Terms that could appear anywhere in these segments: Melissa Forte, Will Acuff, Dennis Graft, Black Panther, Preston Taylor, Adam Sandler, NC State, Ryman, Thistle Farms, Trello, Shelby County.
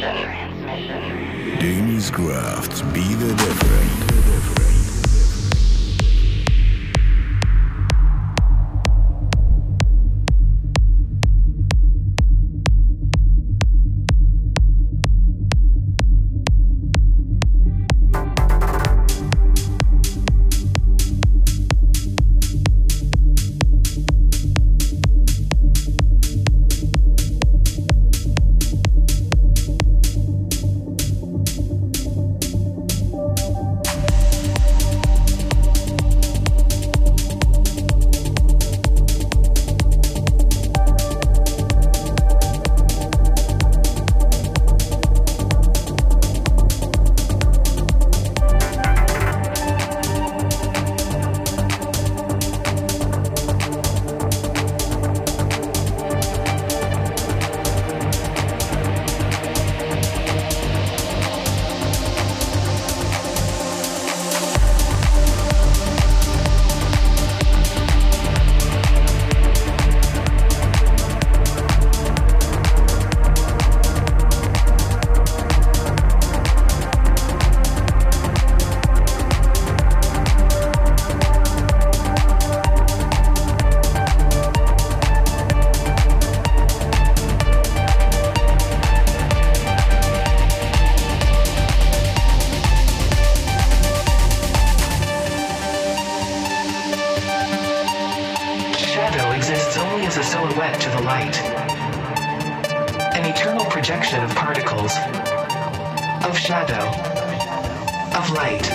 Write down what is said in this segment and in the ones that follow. Transmission. Dennis Graft, be the different. Silhouette to the light, an eternal projection of particles, of shadow, of light.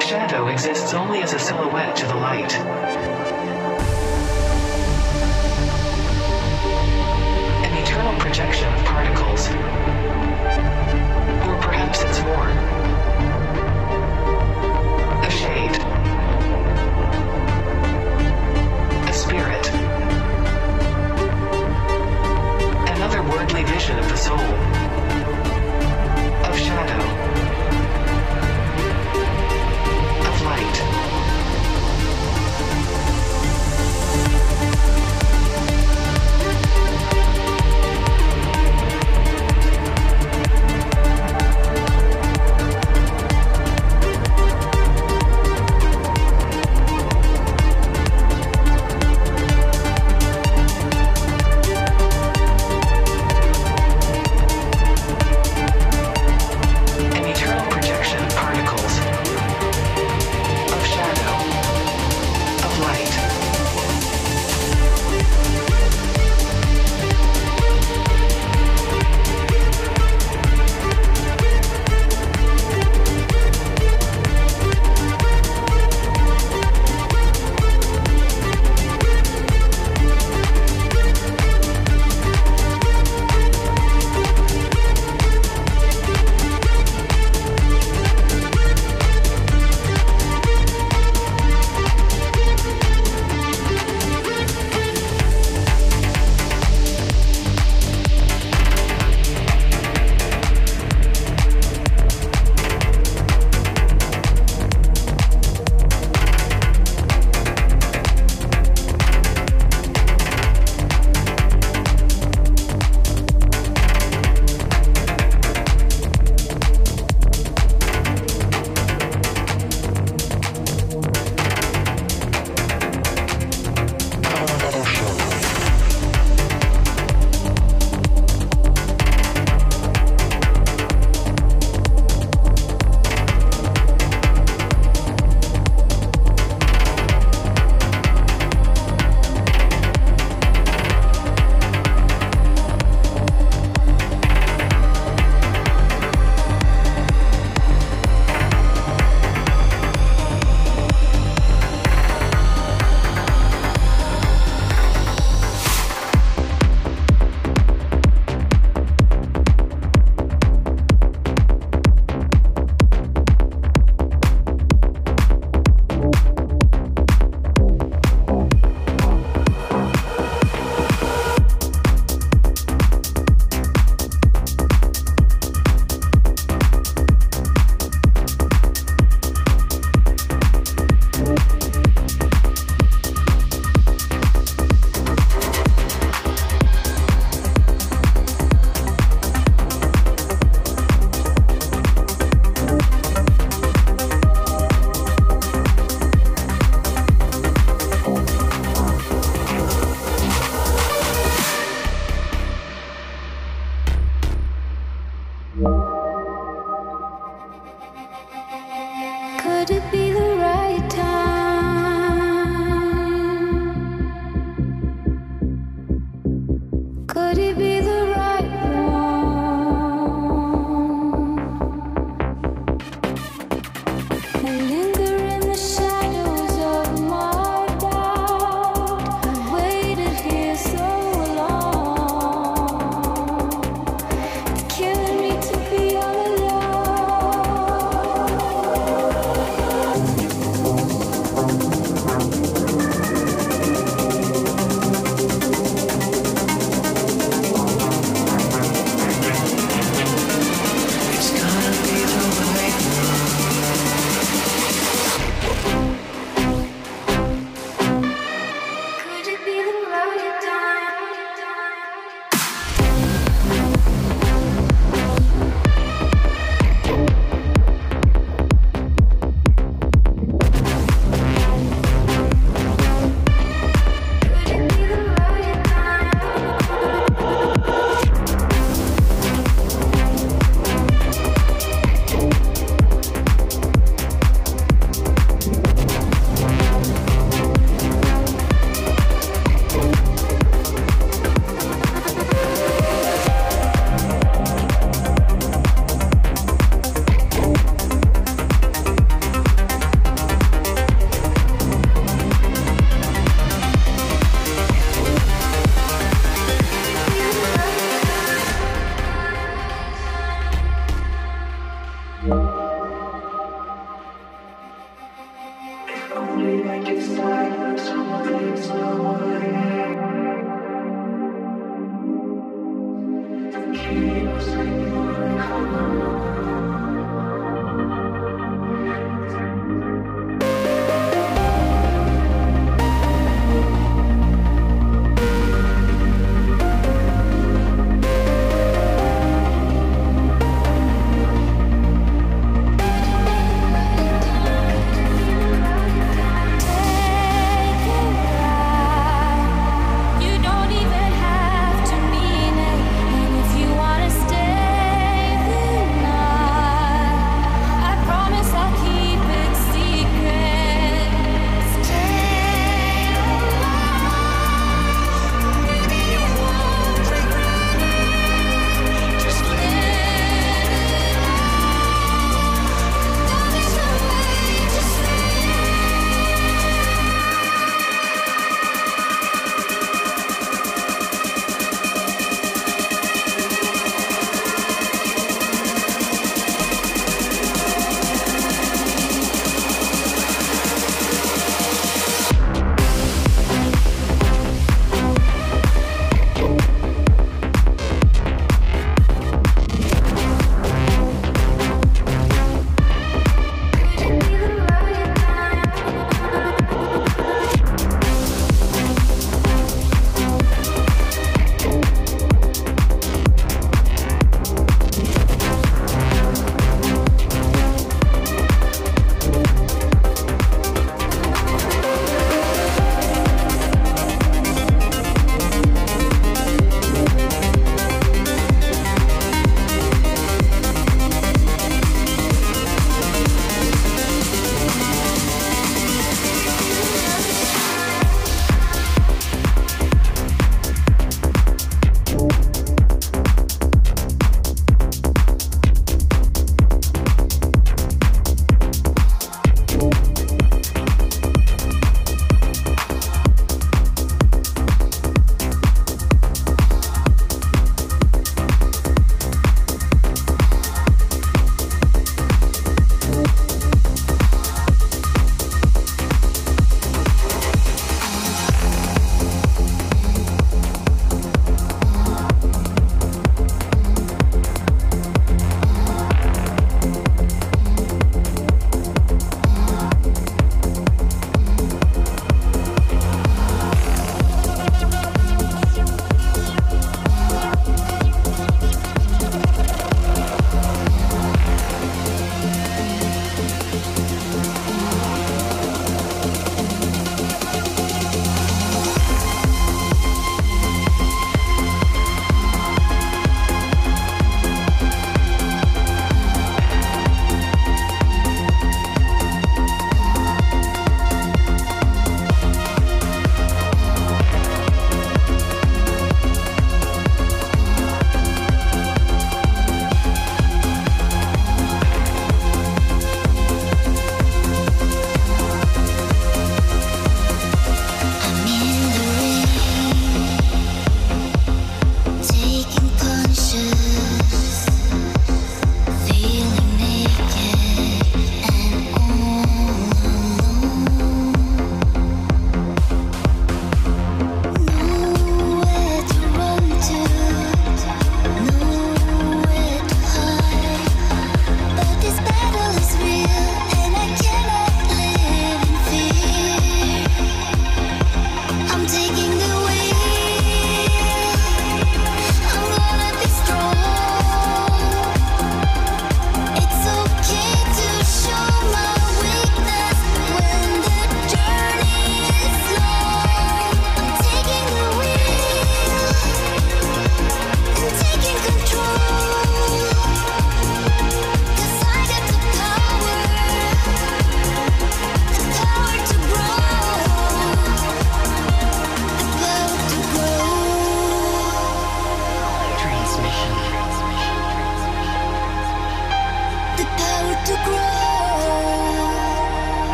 Shadow exists only as a silhouette to the light. An eternal projection of particles. Or perhaps it's more. A shade. A spirit. Another worldly vision of the soul. Of shadow.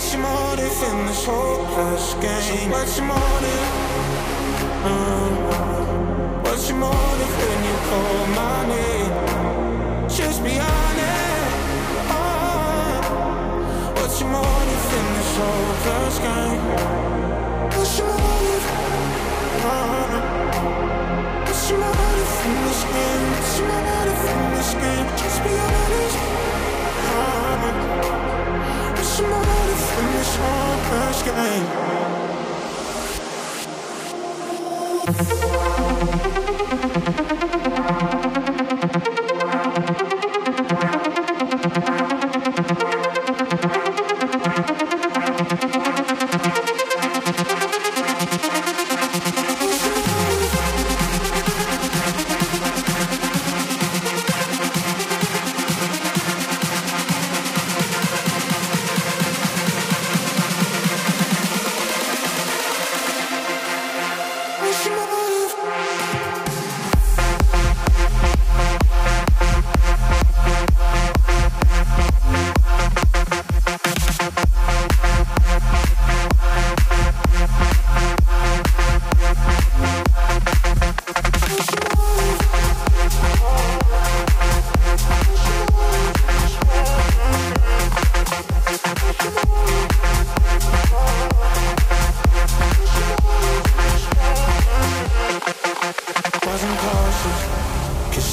much motive in this hopeless game. So what's your motive? What's your motive when you call my name? Just be honest. Oh, what's your motive in this hopeless game? What's your motive? What's your motive in this game? What's your motive in this game? Just be honest. What's your motive in this hopeless game?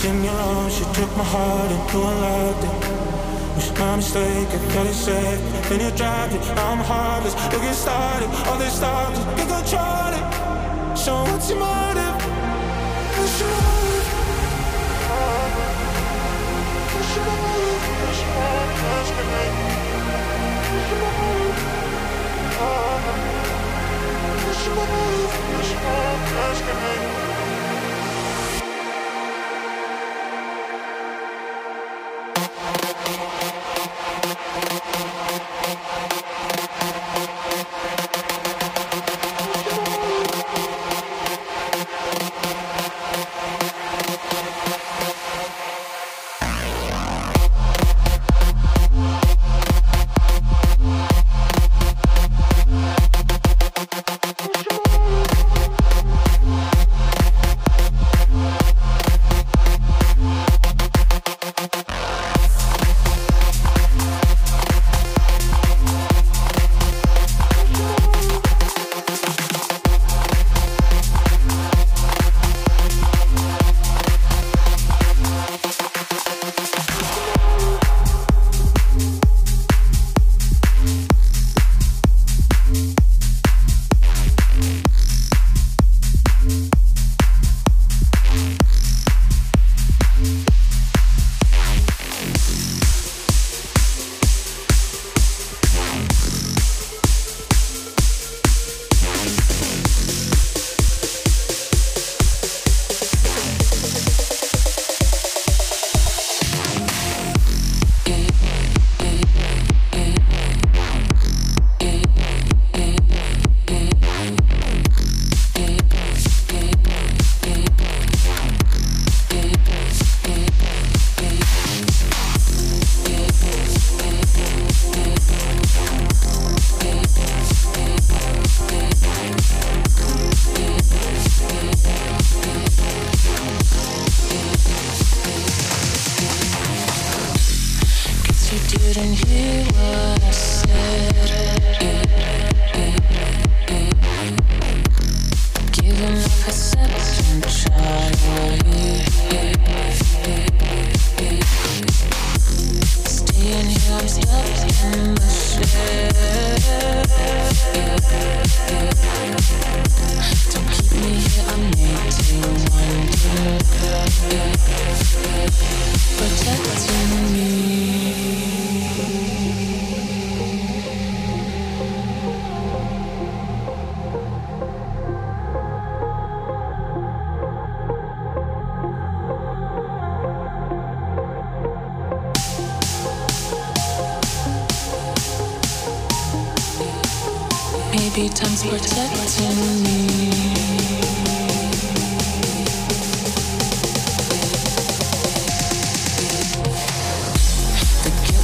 In your arms, you took my heart and you unloved it. Was my mistake, I got it safe. Then you dropped it, now I'm heartless. Look, it started, all this stuff, just can't control it. So what's your motive? What's your motive? What's your motive? What's your motive? What's your motive? What's your motive? What's your motive? What's your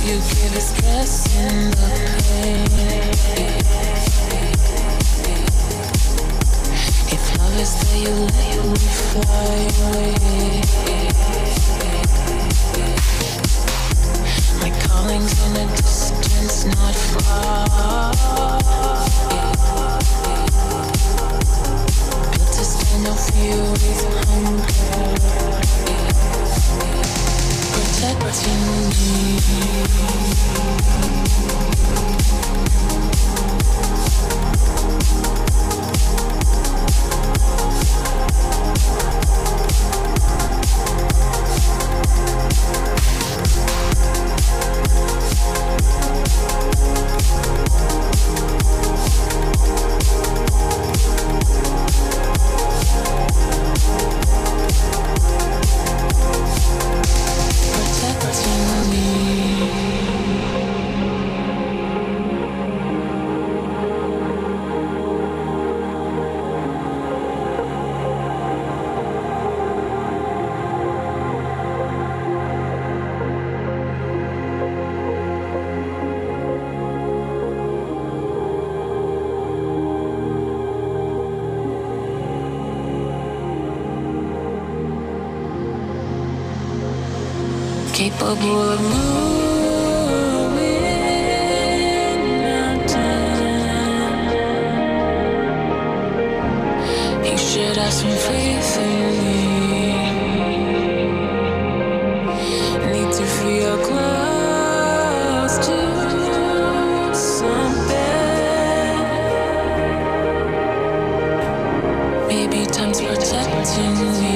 You hear the stress and the pain. If love is there, you let me fly away. My calling's in the distance, not far. Built to stand off you with hunger. Protecting me, capable of moving mountains. You should have some faith in me. Need to feel close to something. Maybe time's protecting me.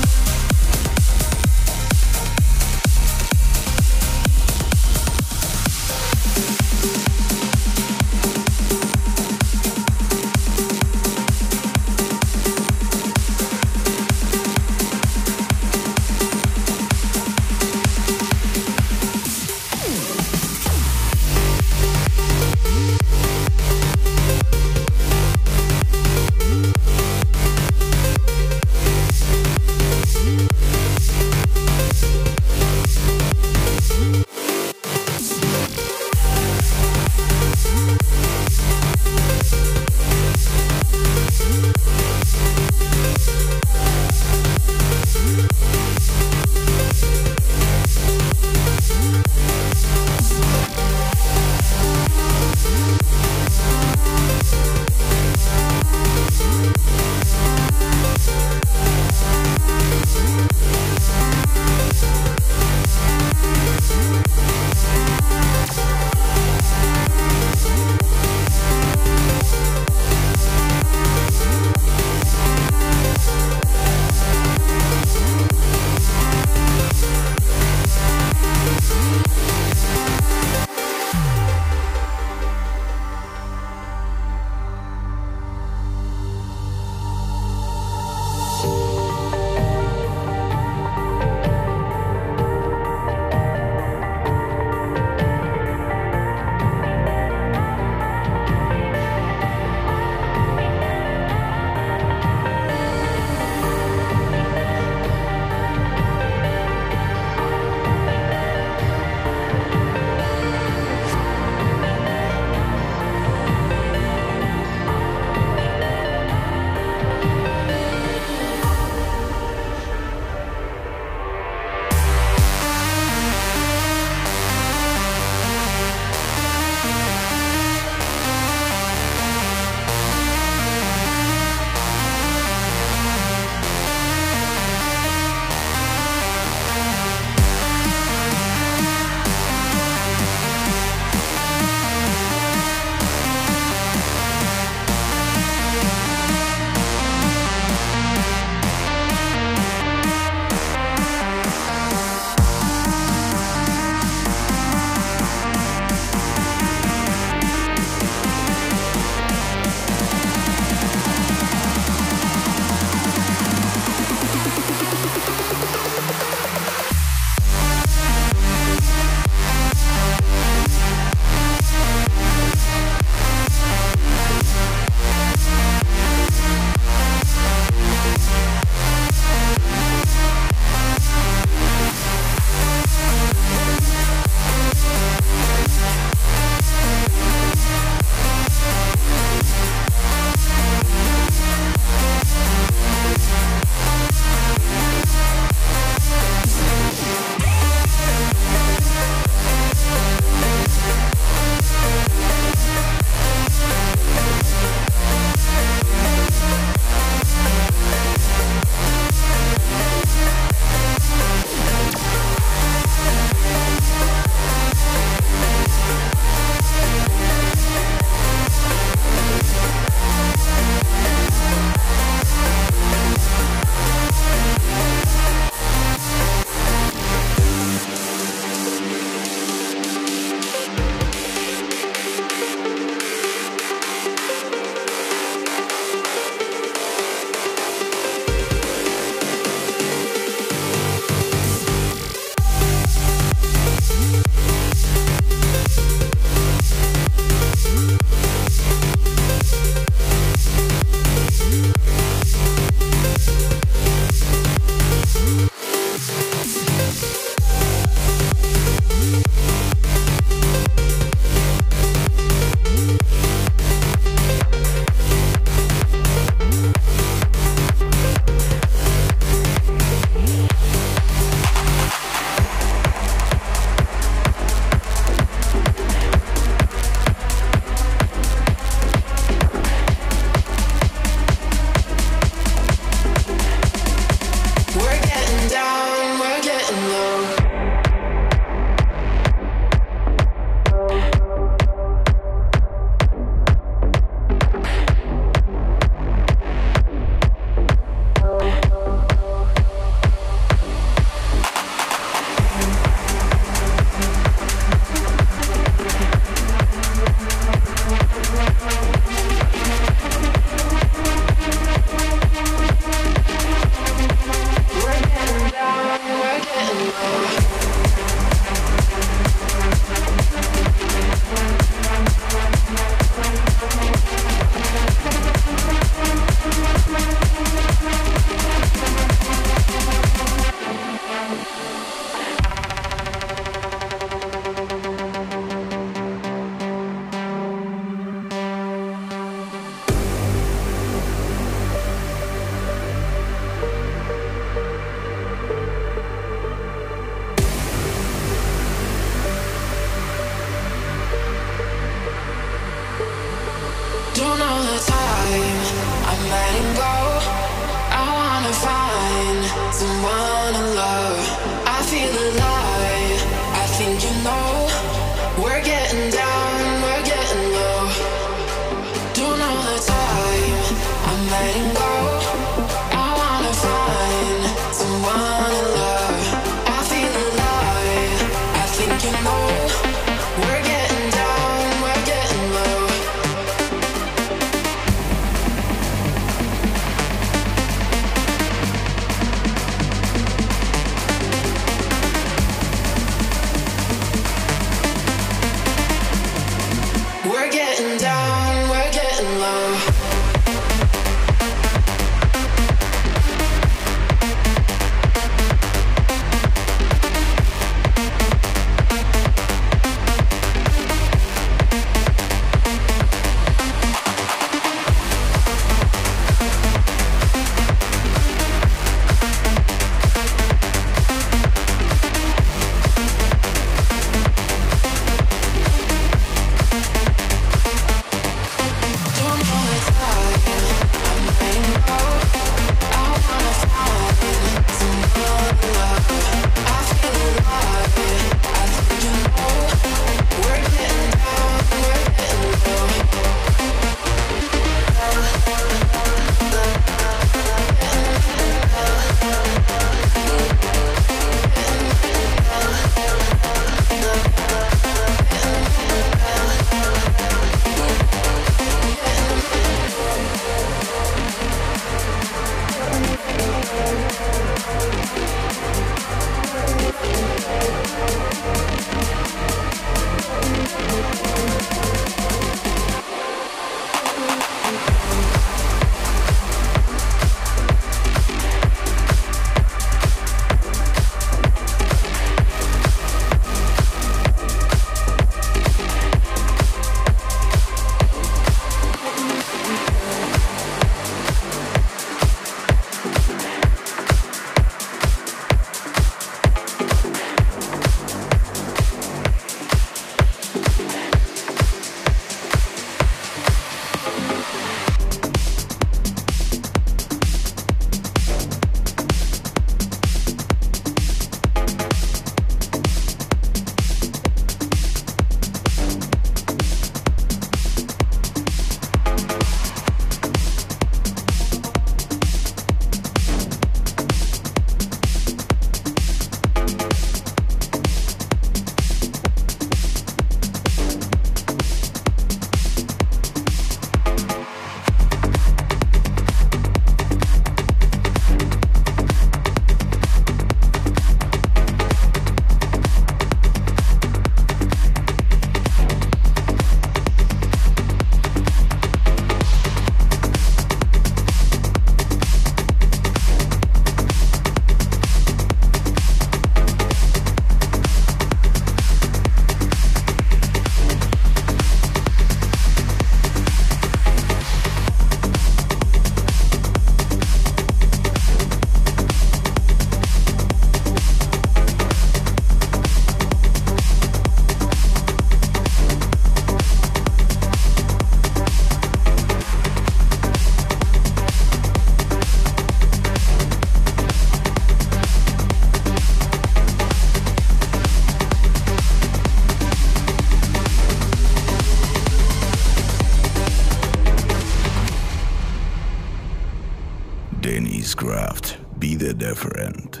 completely different.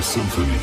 my symphony.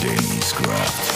Dennis Graft.